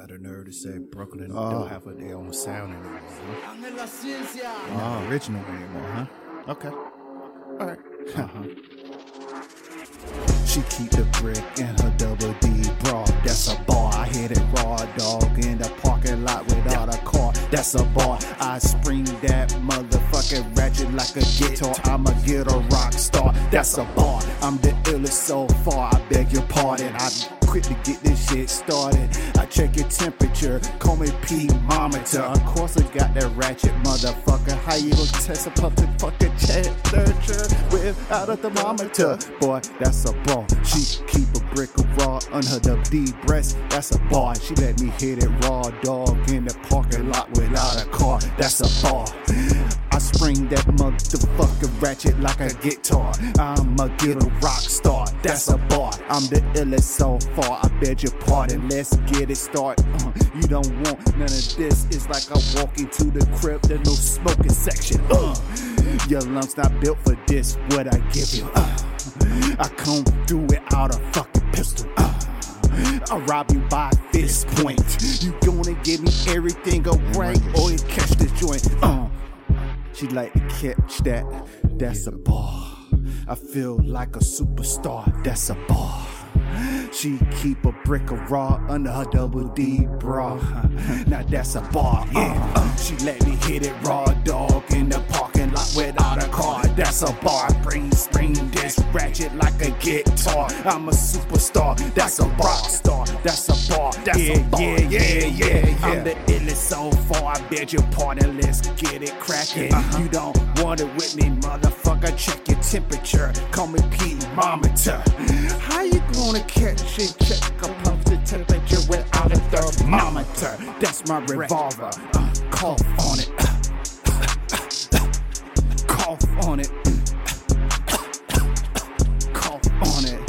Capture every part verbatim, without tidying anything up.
got the nerve to say Brooklyn oh. don't have a their own sound anymore. Huh? Not original anymore, huh? Okay. All right. Uh-huh. She keep the brick in her double D bra. That's a bar. I hit it raw, dog. In the parking lot without a car. That's a bar. I spring that motherfucking ratchet like a guitar. I'ma get a rock star. That's a bar. I'm the illest so far. I beg your pardon. I quick to get this shit started. I check your temperature, call me P monitor. Of course I got that ratchet, motherfucker. How you gonna test a public fucking temperature without a thermometer? Boy, that's a bar. She keep a brick of raw on her D breast. That's a bar. She let me hit it raw, dog, in the parking lot without a car. That's a bar. I spring that motherfucking ratchet like a guitar. I'ma get a rock star. That's a bar. I'm the illest so far. I beg your pardon. Let's get it started. Uh, you don't want none of this. It's like I walk into the crib. There's no smoking section. Uh, your lungs not built for this. What I give you? Uh, I come through without a fucking pistol. Uh, I'll rob you by this point. You gonna give me everything away, or you catch the joint. Uh, She like to catch that, that's a bar. I feel like a superstar, that's a bar. She keep a brick of raw under her double D bra. Now that's a bar, yeah. Uh, she let me hit it raw, dog, in the parking lot without a car. That's a bar. Bring, spring this ratchet like a guitar. I'm a superstar, that's a rock star. That's a bar, that's yeah, a bar. Yeah, yeah, yeah, yeah, yeah. I'm the illest so far. I beg your pardon, let's get it cracking. Uh-huh. You don't want it with me, motherfucker. Check your temperature, call me P-mometer. How you gonna catch? She check up the temperature without a thermometer. That's my revolver. Uh, cough on it. Uh, uh, uh, uh, cough on it. Uh, uh, uh, cough on it.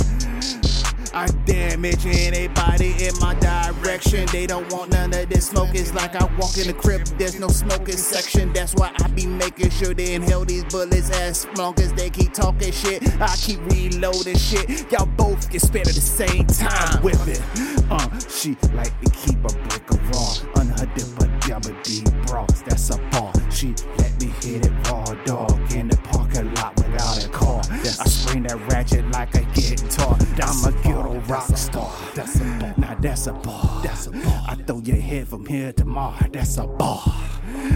I damage anybody in my direction. They don't want none of this smoke. It's like I walk in the crib. There's no smoking section. That's why I be making sure they inhale these bullets as long as they keep talking shit. I keep reloading shit. Y'all both get spit at the same time with it. Uh, she like to keep a brick of raw under her dipper jabber D bras. That's a bar. She let me hit it raw, dog, in the parking lot without a car. That's I spring that ratchet like a guitar. I'm a ghetto rock star. That's a bar. Now that's a bar. That's a bar. I throw your head from here to Mars. That's a bar.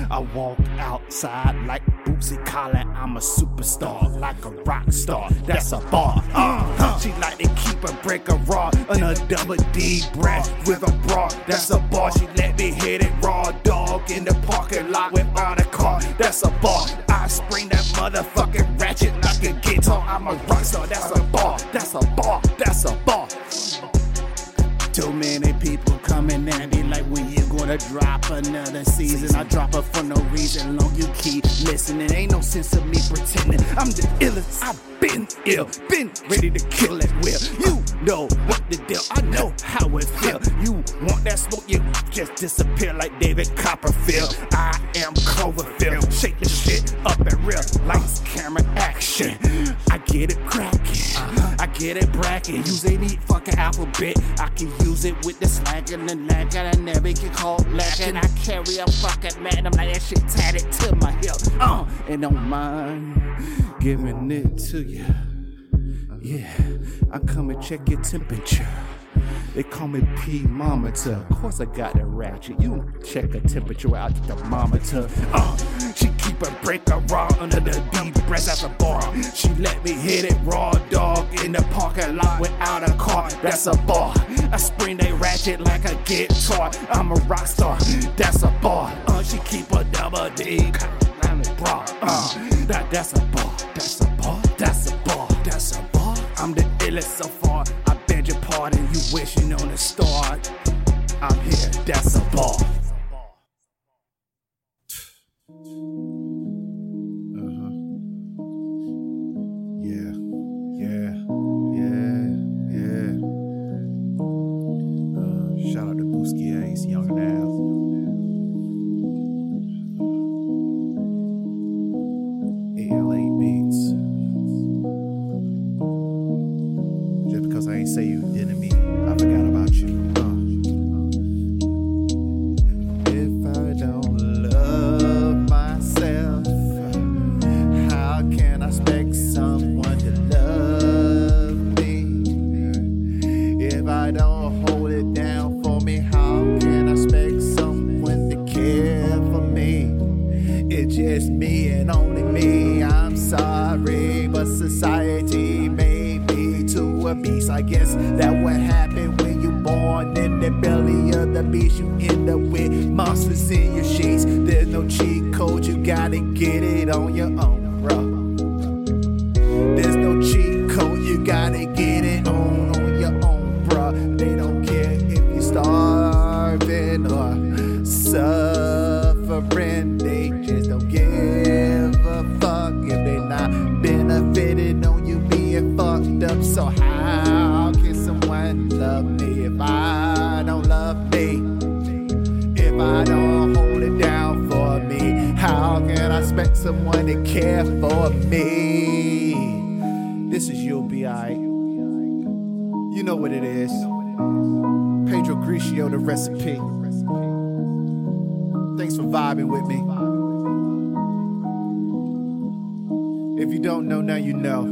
I walk outside like Bootsy Collins. I'm a superstar, like a rock star. That's a bar. Uh-huh. She like to keep a brick of raw on a double D breath with a bra. That's a bar. She let me hit it raw, dog, in the parking lot without a car. That's a bar. I spring that motherfucking ratchet like a guitar. I'm a rock star. That's a bar. That's a bar. That's a bar. Too many people coming at me like, when you gonna drop another season? I drop it for no reason, long you keep listening. Ain't no sense of me pretending I'm the illest. I've been ill, been ready to kill at will. You know what the deal, I know how it feel. You want that smoke, you just disappear like David Copperfield. I am Cloverfield, shake the shit up and real. Lights, camera, action. I get it cracking. I get it bracket, use any fucking alphabet. I can use it with the slack and the lack, and I never get called lacking. I carry a fucking man, I'm like that shit tatted to my hip. Uh, and don't mind giving it to you. Yeah, I come and check your temperature. They call me P-mometer. Of course I got that ratchet. You don't check a temperature out the thermometer. Uh, she keep a break of raw under the deep breast. That's a bar. She let me hit it raw, dog, in the parking lot without a car. That's a bar. I spring that ratchet like a guitar. I'm a rock star. That's a bar. Uh, she keep a double D bra. Uh, that that's a bar. That's a bar. That's a bar. That's a bar. I'm the illest so far. I beg your pardon, you wishing on a star. I'm here, that's a bar. Uh-huh. Yeah, yeah, yeah, yeah. Uh, shout out to Booski Ace, Young Nav. Say you didn't mean I forgot about you. Uh. I don't hold it down for me, how can I expect someone to care for me? It's just me and only me. I'm sorry, but society made me to a beast. I guess that what happened when you born in the belly of the beast. You end up with monsters in your sheets. There's no cheat code, you gotta get it on your own, bro. There's no cheat code, you gotta get it on, on your own, bruh. They don't care if you're starving or suffering. They just don't give a fuck if they not benefited on you being fucked up. So how can someone love me if I don't love me? If I don't hold it down for me, how can I expect someone to care for me? This is You'll Be Aight. You know what it is. Pedro Grigio, the recipe. Thanks for vibing with me. If you don't know, now you know.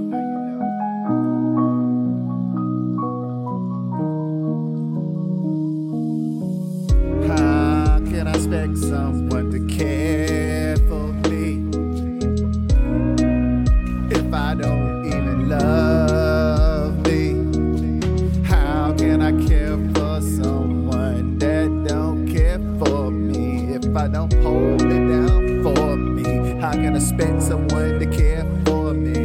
How can I expect someone to care for me if I don't love me? How can I care for someone that don't care for me if I don't hold it down for me? How can I expect someone to care for me?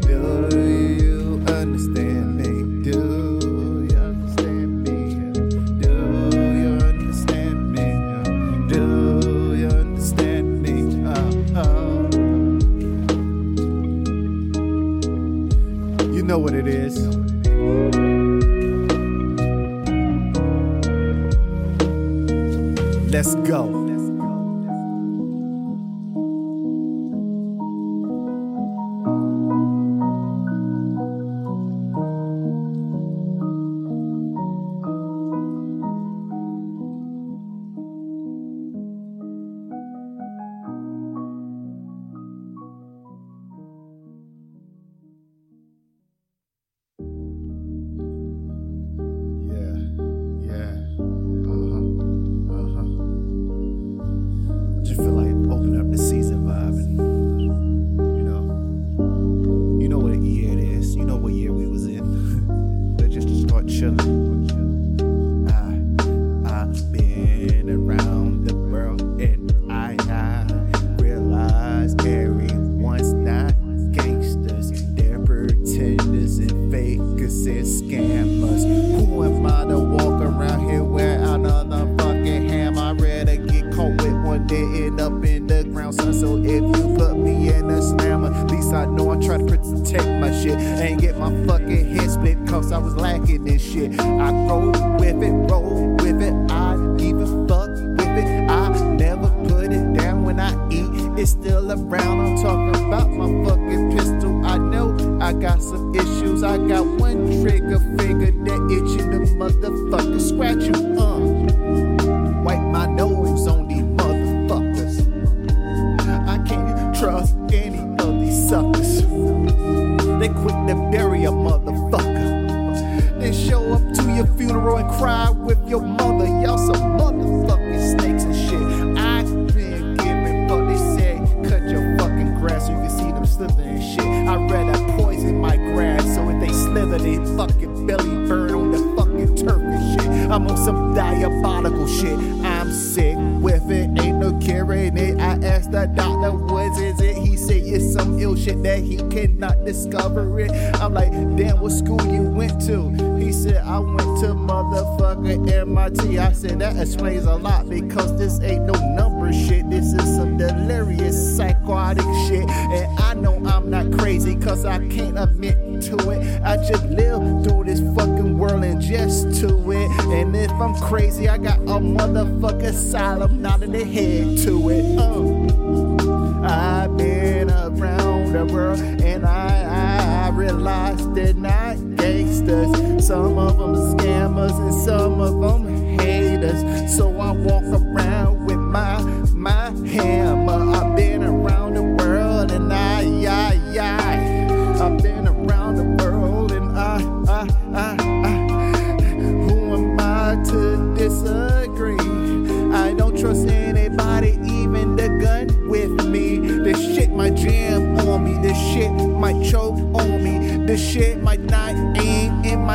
Do you understand me? Do you understand me? Do you understand me? Do you understand me? Oh, oh. You know what it is. Let's go.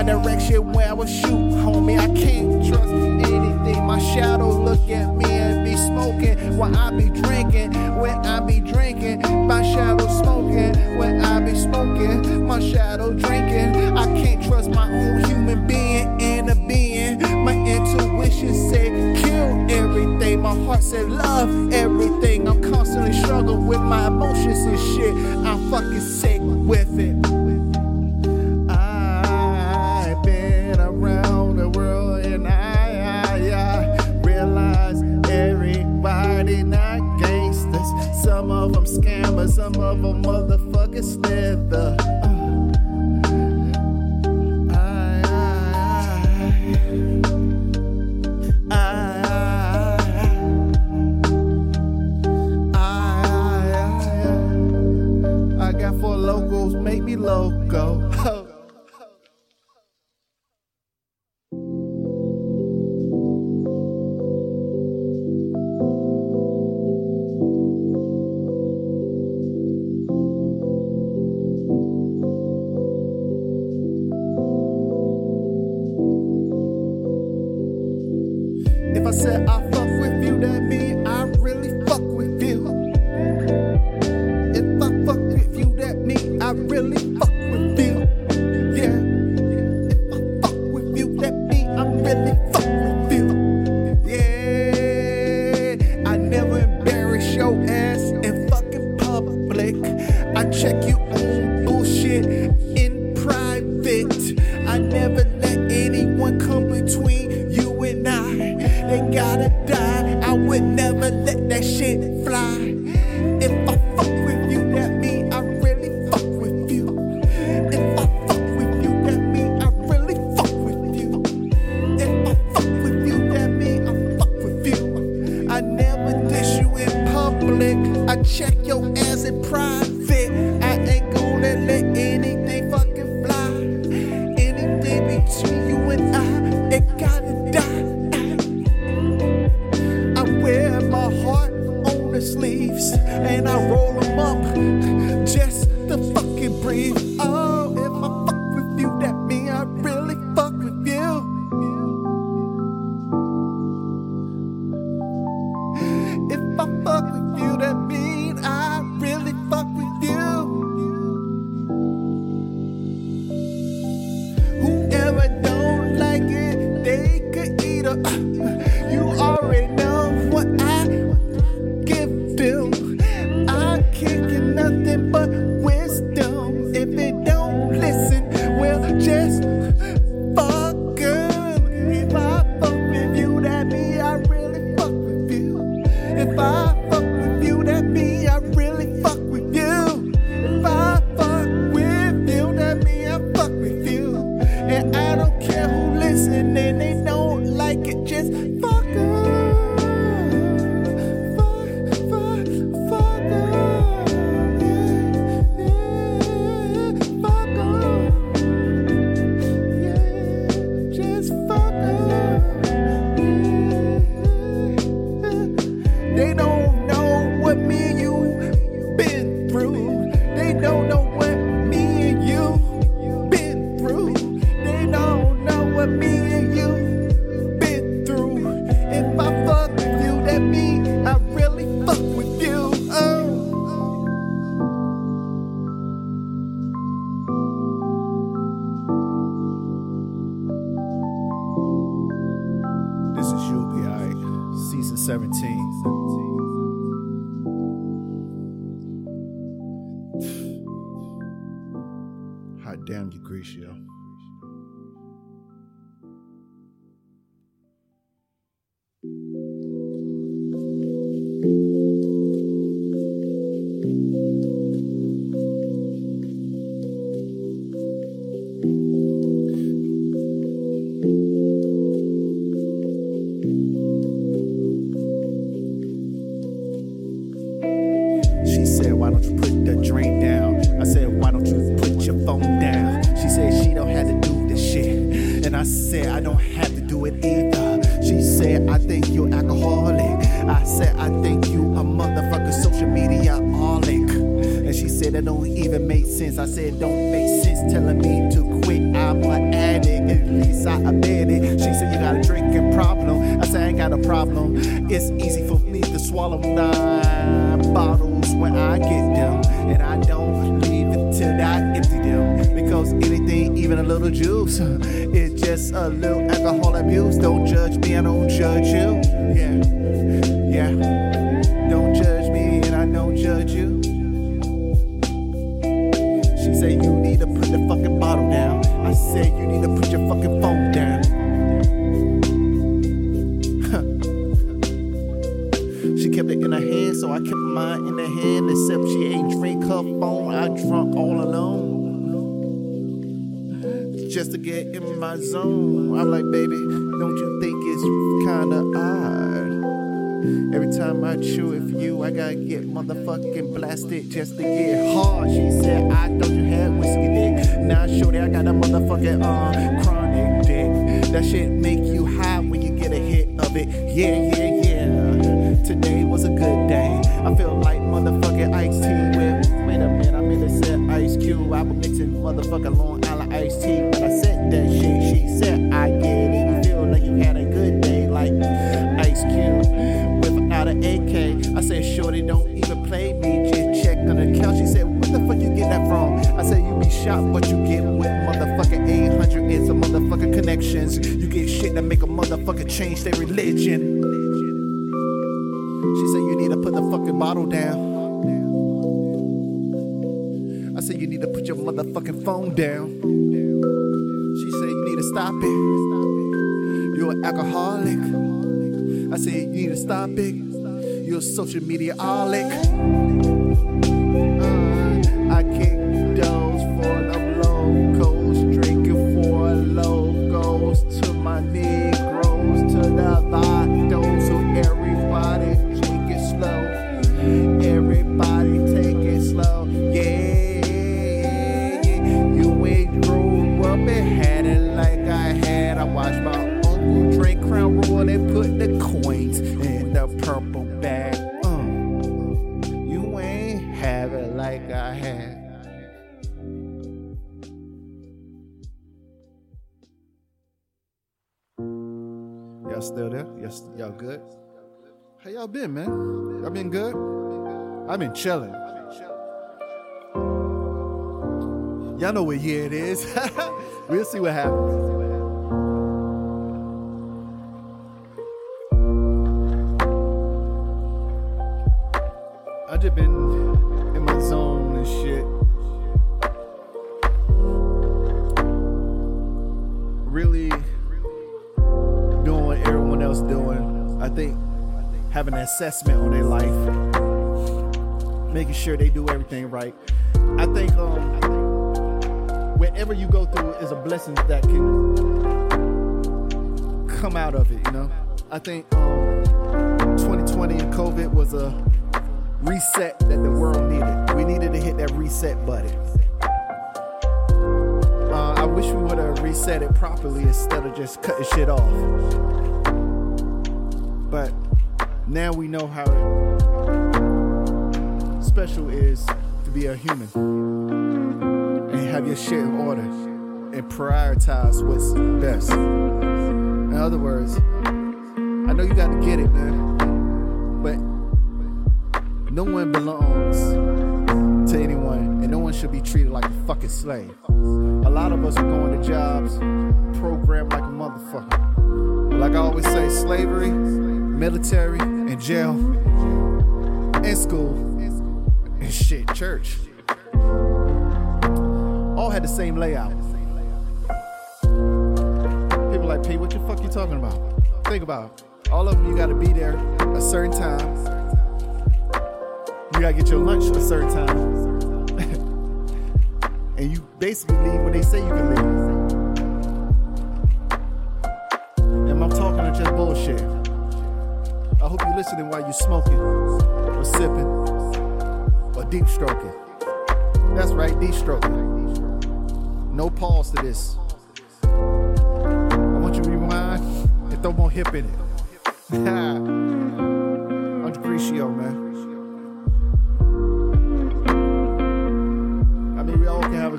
my direction where I will shoot, homie. I can't trust anything. My shadow look at me and be smoking while I be drinking, when I be drinking. My shadow smoking when I be smoking, my shadow drinking. I can't trust my own human being and a being. My intuition said kill everything. My heart said love everything. I'm constantly struggling with my emotions and shit. I'm fucking sick with it. Some of them scammers, some of them motherfucking slither. I, I, I, I, I, I got four locals, make me loco. I And she said that don't even make sense. I said don't make sense telling me to quit. I'm an addict, at least I admit it. She said you got a drinking problem. I said I ain't got a problem. It's easy for me to swallow nine bottles when I get them, and I don't leave until I empty them. Because anything, even a little juice, is just a little alcohol abuse. Don't judge me, I don't judge you. Yeah, yeah. Don't judge me, and I don't judge you. She said you need to put the fucking bottle down. I said you need to put your fucking phone down. She kept it in her hand, so I kept mine in her hand. Except she ain't drink her phone. I drunk all alone just to get in my zone. I'm like, baby, don't you think it's kinda odd? Every time I chew it for you, I gotta get motherfucking blasted just to get hard. She said, I thought you had whiskey dick. Now shorty, I got a motherfucking uh, chronic dick. That shit make you high when you get a hit of it. Yeah, yeah, yeah. Today was a good day. I feel like motherfucking iced tea with, wait a minute, I mean they said Ice Cube. I was mixing motherfucking Long Island iced tea. But I said that shit, she said I get it. You feel like you had a good day like Ice Cube without an A K. I said shorty don't even play me, just check on the couch. She said what the fuck you get that from? I said you be shot but you get with motherfucking eight hundred and some motherfucking connections. You get shit that make a motherfucker change their religion. She said you need to put the fucking bottle down. I said you need to put your motherfucking phone down. She said you need to stop it. You're an alcoholic. I said you need to stop it. You're a social media-olic. Uh, I kick those for the locals, drinking for locals, to my Negroes, to the vatos, who everybody. Everybody take it slow, yeah. You ain't grew up and had it like I had. I watched my uncle drink Crown Royal and put the coins in the purple bag. Uh, you ain't have it like I had. Y'all still there? Y'all, y'all good? How y'all been, man? Y'all been good? I've been chilling. Y'all know what year it is. We'll see what happens. I've just been in my zone and shit. Really doing what everyone else doing. I think have an assessment on their life, making sure they do everything right. I think um, I think wherever you go through is a blessing that can come out of it, you know. I think um, twenty twenty and COVID was a reset that the world needed. We needed to hit that reset button. Uh, I wish we would have reset it properly instead of just cutting shit off. But now we know how special it is to be a human and have your shit in order and prioritize what's best. In other words, I know you gotta get it, man, but no one belongs to anyone and no one should be treated like a fucking slave. A lot of us are going to jobs programmed like a motherfucker. Like I always say, slavery, military, and jail, and school, and shit, church. All had the same layout. People like, P, what the fuck you talking about? Think about it. All of them, you gotta be there a certain time. You gotta get your lunch a certain time. And you basically leave when they say you can leave. And I'm talking to just bullshit. I hope you're listening while you're smoking, or sipping, or deep stroking. That's right, deep stroking. No pause to this. I want you to rewind and throw more hip in it. I'm Grigio, man.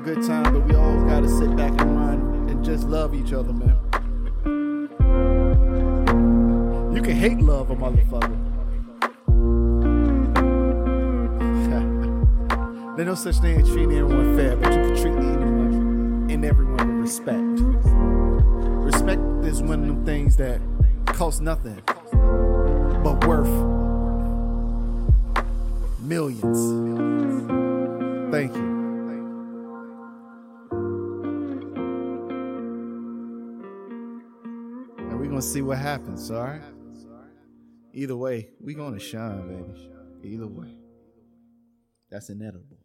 have a good time, but we all gotta sit back and run and just love each other, man. You can hate love a motherfucker. There's no such thing as treating everyone fair, but you can treat anyone and everyone with respect. Respect is one of them things that costs nothing, but worth millions. Thank you. And we're gonna see what happens, all right? Either way, we're gonna shine, baby. Either way. That's inedible.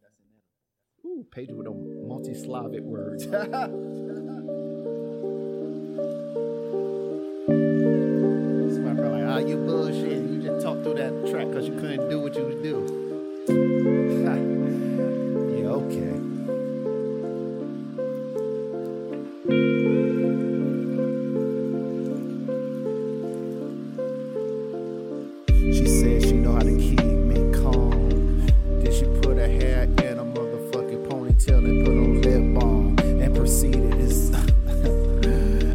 Ooh, Pedro with a multi-Slavic word. Somebody probably like, ah, you bullshit. You just talked through that track because you couldn't do what you would do. Yeah, okay. She said she know how to keep me calm. Then she put her hair in a motherfucking ponytail and put on lip balm and proceeded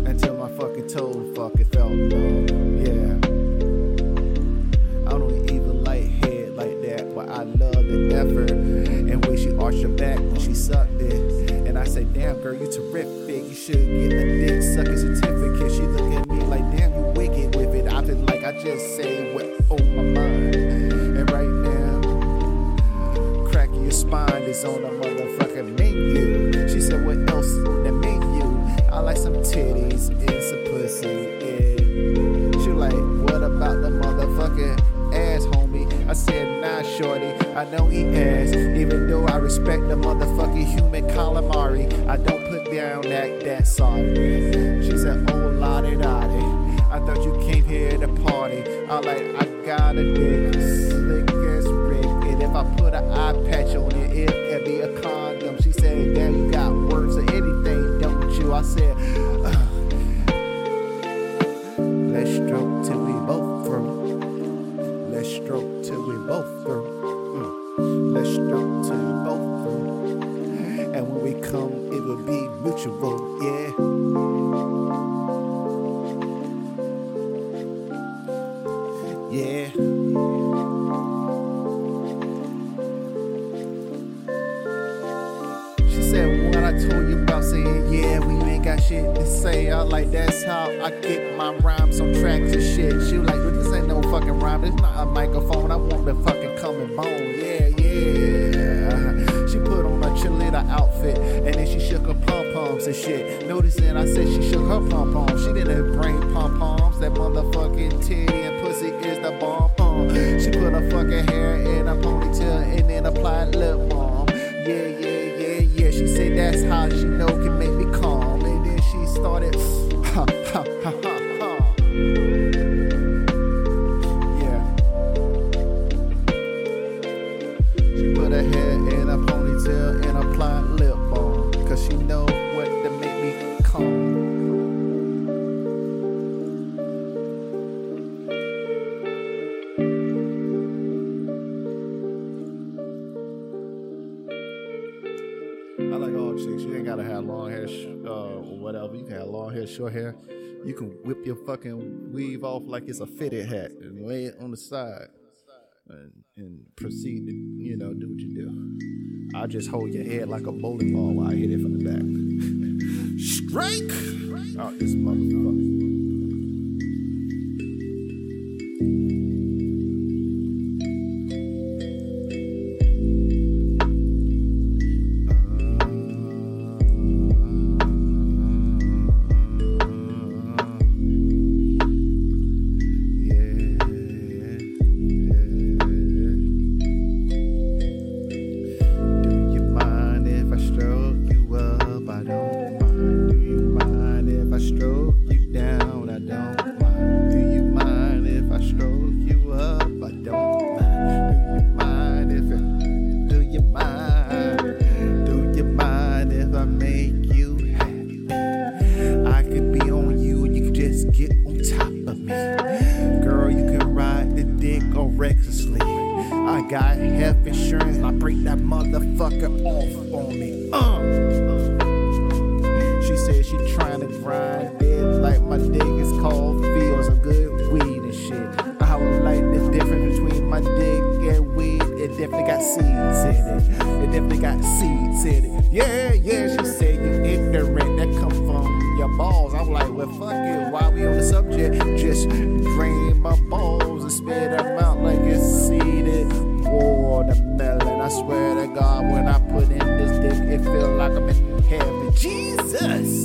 until my fucking toe fucking fell numb. Yeah. I love the effort and way she arched her back when she sucked it. And I said, damn girl, you terrific. You should get a dick sucking certificate. She looked at me like, damn, you wicked with it. I been like, I just say what on my mind. And right now, cracking your spine is on the motherfucking menu. She said, what else on the menu? I like some titties and some pussy. Yeah. She like, what about the motherfucking ass, homie? I said, nah, shorty, I don't eat ass, even though I respect the motherfucking human calamari. I don't put down that, that sorry. She said, oh, la di da di, I thought you came here to party. I like, I got a dick, slick as Rick, and if I put an eye patch on it, it, it'd be a condom. She said, damn, you got words or anything, don't you? I said, uh, let's stroke till we both through. Let's stroke till we both through. Mm. Let's stroke till we both through. And when we come, it will be mutual, yeah. Yeah. She said, what I told you about saying, yeah, we ain't got shit to say. I like, that's how I get my rhymes on tracks and shit. She like, this ain't no fucking rhyme, it's not a microphone. I want the fucking coming bone, yeah, yeah. She put on a cheerleader outfit, and then she shook her pom-poms and shit. Noticing I said she shook her pom-poms. She didn't bring pom-poms. That motherfucking titty and pussy is the bomb. She put her fucking hair in a ponytail and then applied lip balm. Yeah, yeah, yeah, yeah. She said that's how she know can make me calm. And then she started, ha, ha, ha, ha. And apply lip balm, cause she know what to make me calm. I like all chicks. You ain't gotta have long hair, sh- uh, or whatever. You can have long hair, short hair. You can whip your fucking weave off like it's a fitted hat and lay it on the side and, and proceed to, you know, do what you do. I just hold your head like a bowling ball while I hit it from the back. Strike! Out this motherfucker. I got health insurance, my pre- break that motherfucker off on me. Uh. She said she trying to grind dead like my dick is called fields of good weed and shit. How light is different between my dick and weed. It definitely got seeds in it. It definitely got seeds in it. Yeah, yeah, she said you ignorant. That come from your balls. I'm like, well, fuck it. Why we on the subject? Just drain my balls and spit them out like it's seeded watermelon. I swear to God, when I put in this dick, it feel like I'm in heaven. Jesus.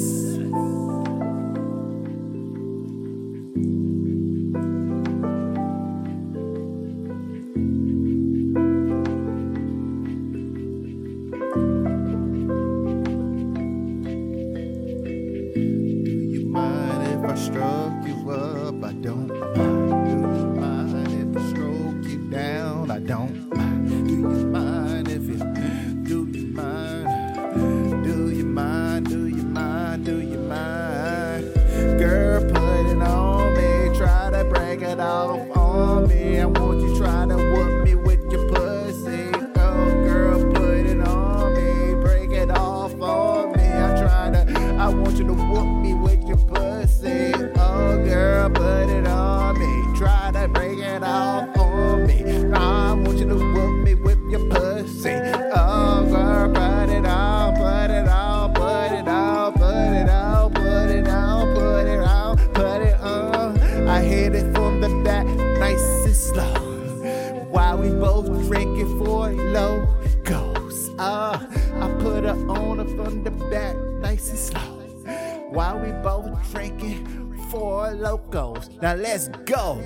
Now let's go.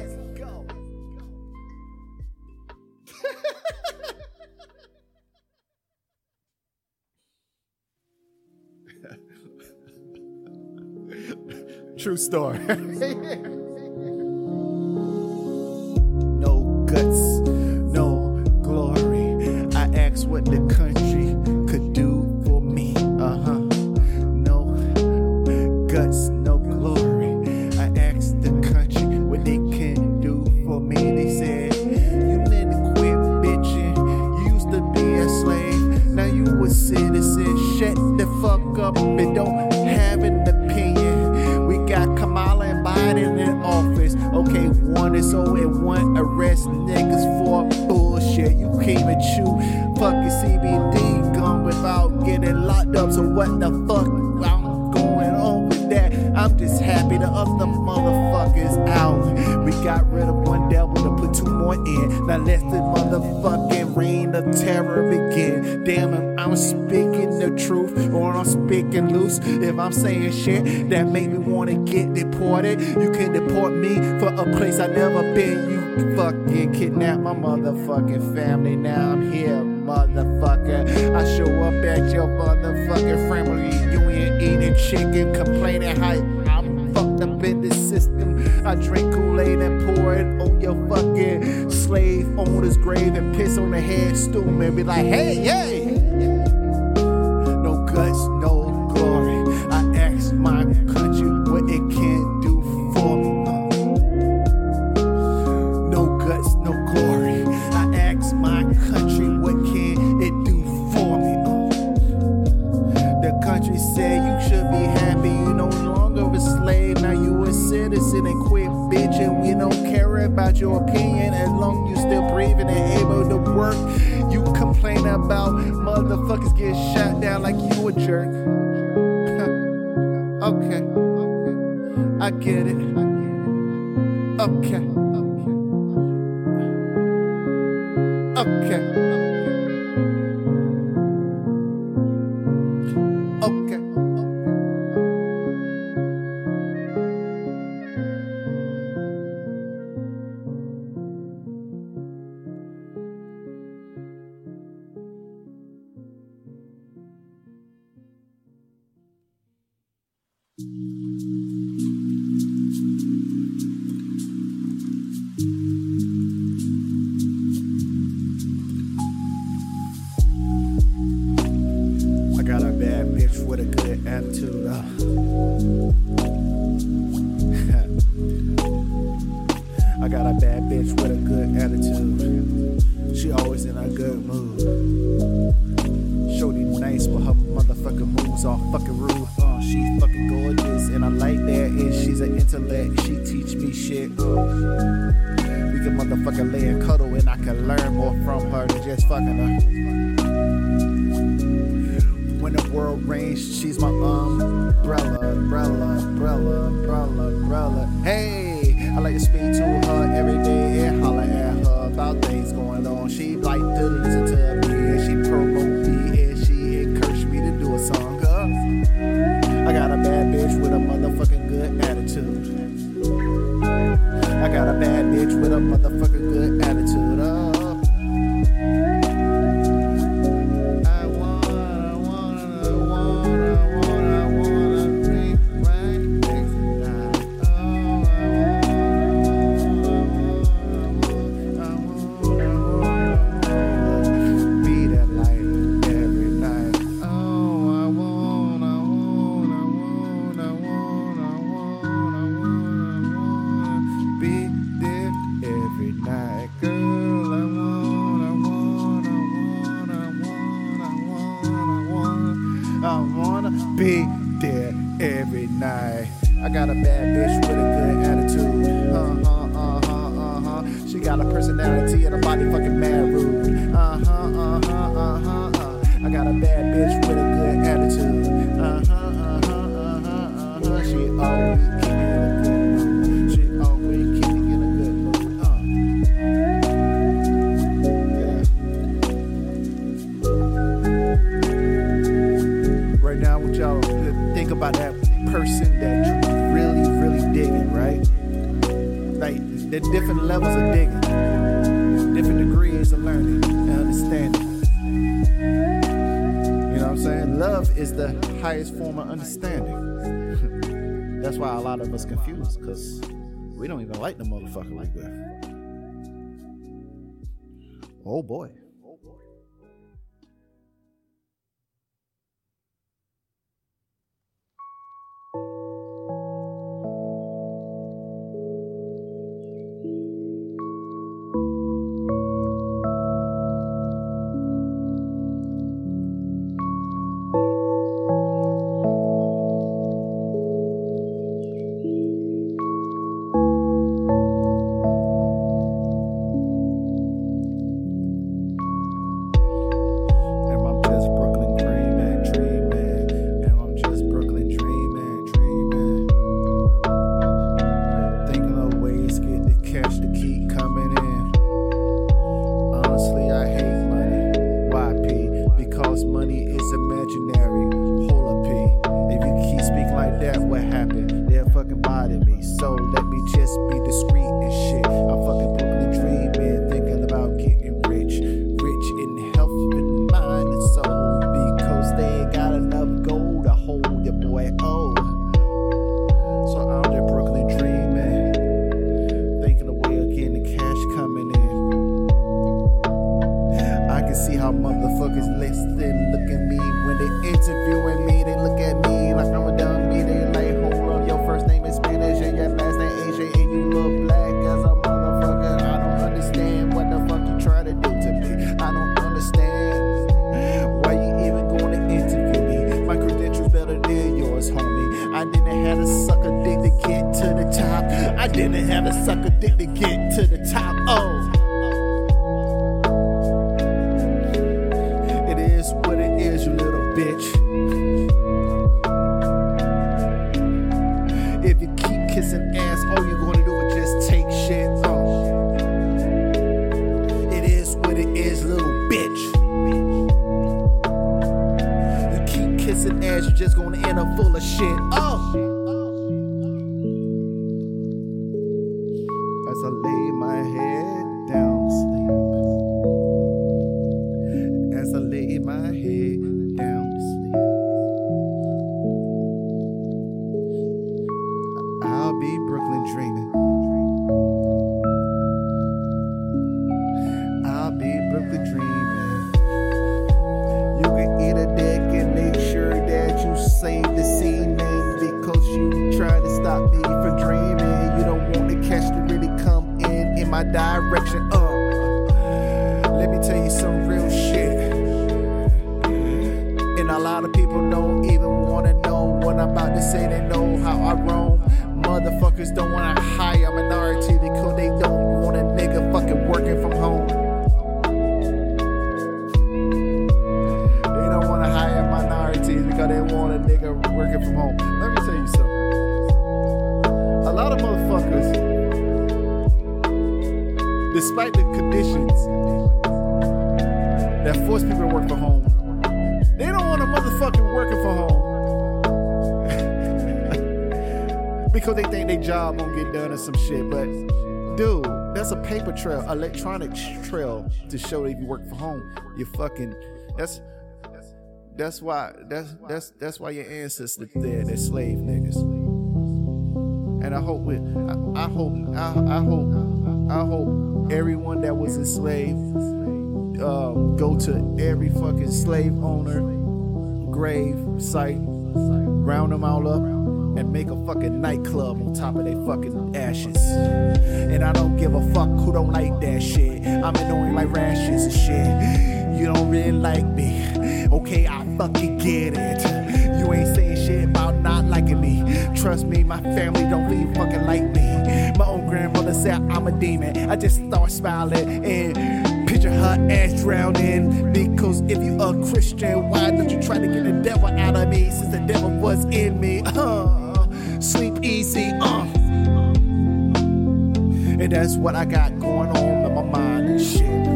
True story. No guts, no glory. I asked what the country could do for me. Uh-huh. No guts, no glory. Citizen, shut the fuck up and don't have an opinion. We got Kamala and Biden in office. Okay, one is oh and one arrest niggas for bullshit. You can't even chew fucking C B D gum without getting locked up. So what the fuck I'm going on with that? I'm just happy the other motherfuckers out. We got rid of one devil to put two more in. Now let the motherfucking reign of terror begin. Damn it. I'm speaking the truth or I'm speaking loose. If I'm saying shit that make me want to get deported, you can deport me for a place I never been. You fucking kidnapped my motherfucking family. Now I'm here, motherfucker. I show up at your motherfucking family. You ain't eating chicken, complaining how I'm fucked up in this system. I drink Kool-Aid and pour it on your fucking slave owner's grave and piss on the head stool and be like, hey, hey. No glory. I asked my country what it can do for me. No guts, no glory. I asked my country what can it do for me. The country said you should be happy. You no longer a slave. Now you a citizen and quit bitching. We don't care about your opinion as long as you still breathing and able to work. You complain about motherfuckers get shot down like you a jerk. Okay. I get it. Okay. Okay. Okay. Okay. Bitch with a good attitude. She always in a good mood. It's all fucking rude. Uh, she's fucking gorgeous, and I like that. And she's an intellect. She teach me shit. Uh, we can motherfucking lay and cuddle, and I can learn more from her than just fucking her. When the world rains, she's my umbrella, umbrella, umbrella, umbrella, umbrella. Hey, I like to speak to her every day and holler at her about things going on. She like to listen to me, and she promote me, and she encouraged me to do a song. Huh? I got a bad bitch with a motherfucking good attitude. I got a bad bitch with a motherfucking good attitude. Oh. I wanna, wanna, wanna, wanna, wanna be right next to you. Oh, I wanna, wanna, wanna, I wanna, wanna be that light every night. Oh, I wanna, wanna, wanna, wanna, wanna, wanna, wanna. Be there every night, girl. I want, I want, I want, I want, I want, I want, I wanna be there every night. I got a bad bitch with a good attitude. Uh huh, uh huh, uh huh. She got a personality and a body fucking mad rude. Uh huh, uh huh, uh huh. Uh. I got a bad bitch with a good attitude. Uh huh, uh huh, uh huh, uh huh. She always keep me in a good mood. Y'all think about that person that you're really, really digging, right? Like, there are different levels of digging, different degrees of learning and understanding. You know what I'm saying? Love is the highest form of understanding. That's why a lot of us confused, because we don't even like the motherfucker like that. Oh boy. I lot of people don't even wanna know what I'm about to say. They know how I roam. Motherfuckers don't wanna hire a minority because they don't want a nigga fucking working from home. They don't wanna hire minorities because they want a nigga working from home. Let me tell you something. A lot of motherfuckers, despite the conditions that force people to work from home, they don't want a motherfucking working from home because they think their job won't get done or some shit. But dude, that's a paper trail, electronic trail to show that if you work from home, you fucking. That's that's why that's that's that's why your ancestors there, they're slave niggas. And I hope with I, I hope I, I hope I hope everyone that was enslaved. Um, go to every fucking slave owner grave site, round them all up, and make a fucking nightclub on top of their fucking ashes. And I don't give a fuck who don't like that shit. I'm annoying like rashes and shit. You don't really like me, okay, I fucking get it. You ain't saying shit about not liking me. Trust me, my family don't really fucking like me. My own grandmother said I'm a demon. I just start smiling and picture her ass drowning. Because if you a Christian, why don't you try to get the devil out of me, since the devil was in me? Uh, sleep easy, uh. And that's what I got going on in my mind and shit.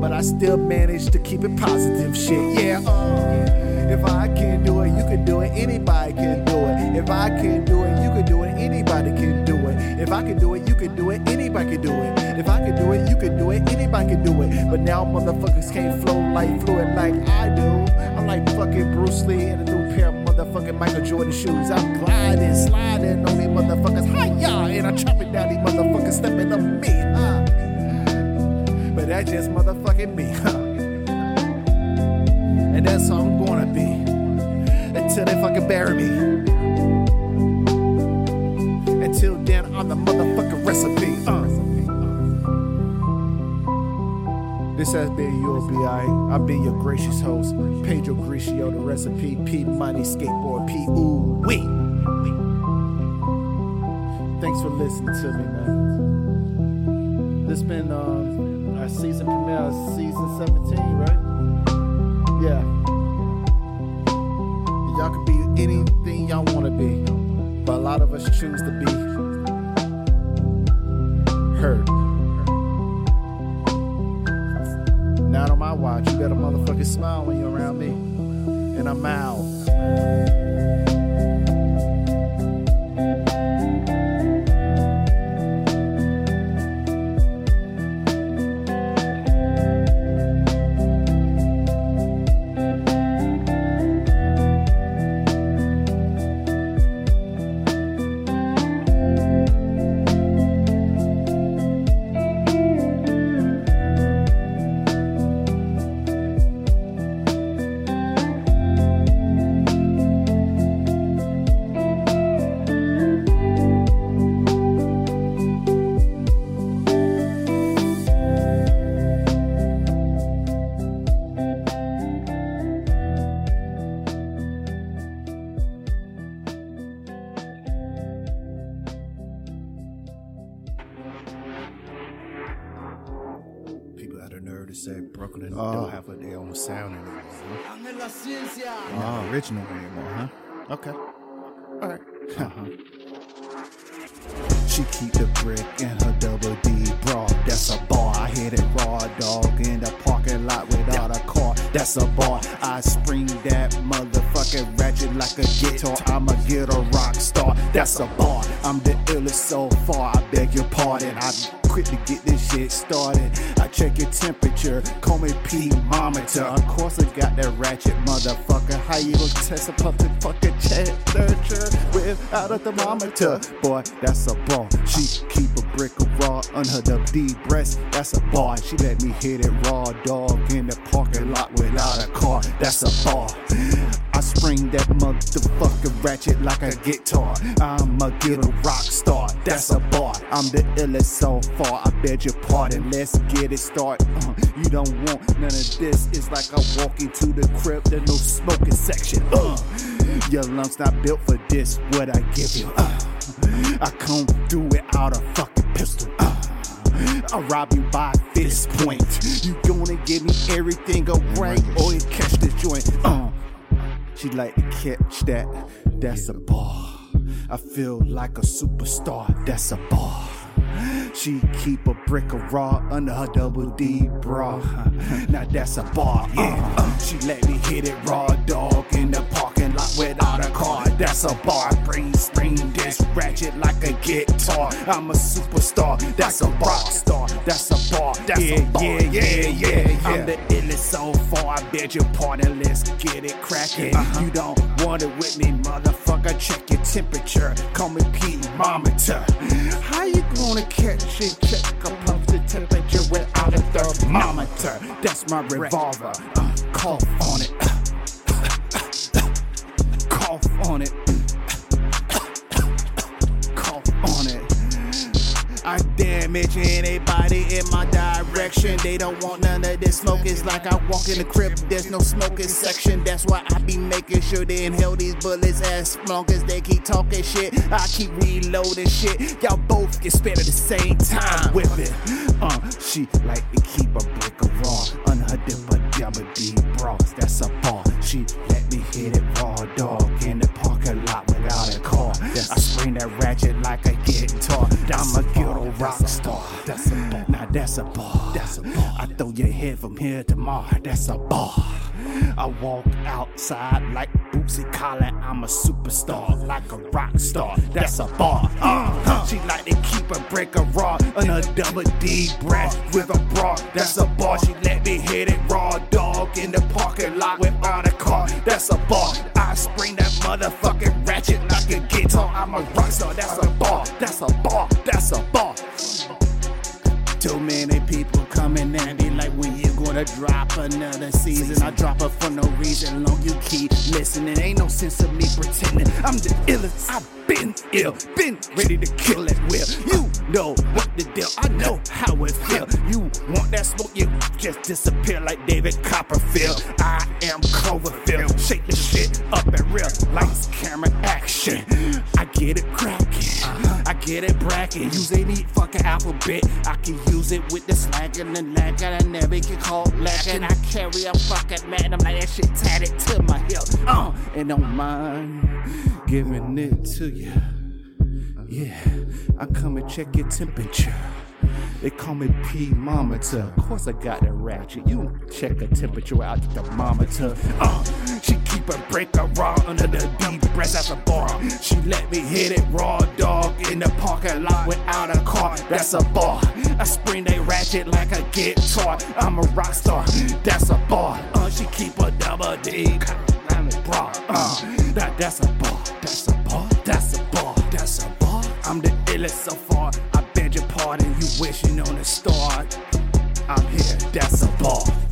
But I still manage to keep it positive, shit, yeah, uh. If I can do it, you can do it, anybody can do it. If I can do it, you can do it, anybody can do it. If I can do it, you can do it, anybody can do it. If I can do it, you can do it, anybody can do it. But now motherfuckers can't flow like fluid like I do. I'm like fucking Bruce Lee in a new pair of motherfucking Michael Jordan shoes. I'm gliding, sliding on these motherfuckers. Hi-ya! And I'm chopping down these motherfuckers, stepping on me. Huh? But that's just motherfucking me. Huh? And that's how I'm gonna be. Until they fucking bury me. Until then, I'm the motherfucking recipe. Uh. This has been your B I. I've been your gracious host, Pedro Grigio, the recipe, P Money Skateboard, P Ooh Wee. Thanks for listening to me, man. This been um, our season premiere, season seventeen, right? Yeah. Y'all can be anything y'all want to be, but a lot of us choose to be hurt. Not on my watch. You better motherfucking smile when you're around me. And I'm out. Original anymore, huh? Okay. All right. Uh-huh. She keep the brick and her double D bra. That's a bar. I hit it raw, dog. In the parking lot without a car. That's a bar. I spring that motherfucking ratchet like a guitar. I'ma get a rock star. That's a bar. I'm the illest so far. I beg your pardon. I quit to get this shit started. I check your temperature, call me P monitor. Of course I got that ratchet motherfucker. How you gonna test a public fucking temperature without a thermometer? Boy, that's a bar. She keep a brick of raw on her D breast. That's a bar. She let me hit it raw, dog, in the parking lot without a car. That's a bar. I spring that motherfucking ratchet like a guitar. I'ma get a rock star. that's a bar. I'm the illest so far, I beg your pardon. Let's get it started. Uh, you don't want none of this. It's like I walk into the crib, there's no smoking section. Uh, your lungs not built for this, what I give you. Uh, I come through without a fucking pistol. Uh, I rob you by this point. You gonna give me everything alright, or you catch the joint. Uh, she like to catch that. That's a bar. I feel like a superstar, that's a bar. She keep a brick of raw under her double D bra. Now that's a bar, yeah. Uh, she let me hit it raw, dog, in the parking lot without a car. That's a bar. Bring, spring this ratchet like a guitar. I'm a superstar, that's a rock star. That's a bar, that's yeah, a bar. Yeah, yeah, yeah, yeah, yeah. I'm the illest so far, I beg your pardon. Let's get it cracking. Uh-huh. You don't want it with me, motherfucker. Check your temperature. Call me Pete Monitor. How you gonna catch it? Check up the temperature without a thermometer. That's my revolver. Uh, cough on it. Uh, uh, uh, uh, cough on it. I damage anybody in my direction. They don't want none of this smoke. It's like I walk in the crib, there's no smoking section. That's why I be making sure they inhale these bullets as long as they keep talking shit. I keep reloading shit. Y'all both get spit at the same time with it. Uh, she like to keep a brick of raw under her dipper double D bras. That's a bar. She let me hit it raw, dog, in the parking lot without a car. I spring that ratchet like a guitar. I'm a ghetto rock star. That's a bar. Now that's a bar. That's a bar. I throw your head from here to Mars. That's a bar. I walk outside like Bootsy Collins. I'm a superstar, like a rock star. That's a bar. Uh-huh. She like to keep a brick of raw on a double D breath with a bra. That's a bar. She let me hit it raw, dog, in the parking lot without a car. That's a bar. I spring that motherfucking ratchet like a guitar. I'm a rock star. That's a bar. That's a bar. That's a bar. Too many people coming at me like, when you gonna drop another season? I drop her for no reason, long you keep listening. Ain't no sense of me pretending I'm the illest. I've been ill, been ready to kill at will. You know what the deal, I know how it feel. You want that smoke, you just disappear like David Copperfield. I am Cloverfield, shake the shit up and real. Lights, camera, action. I get it crackin'. I get it bracket, use any fucking alphabet. I can use it with the slack and the lack, and I never get called lacking. I carry a fucking man, I'm like that shit tatted to my hip. Uh, and don't mind giving it to you. Yeah, I come and check your temperature. They call me P-Monitor. Of course I got that ratchet. You don't check a temperature out the thermometer. Uh, she keep a break of raw under the deep breath at the bar. She let me hit it raw, dog, in the parking lot without a car. That's a bar. I spring they ratchet like a guitar. I'm a rock star. That's a bar. Uh, she keep a double D. I'm a bra. Uh, that, that's a bar. That's a bar. That's a bar. That's a bar. I'm the illest so far. I beg your pardon, you wishing on a star. I'm here, that's a bar.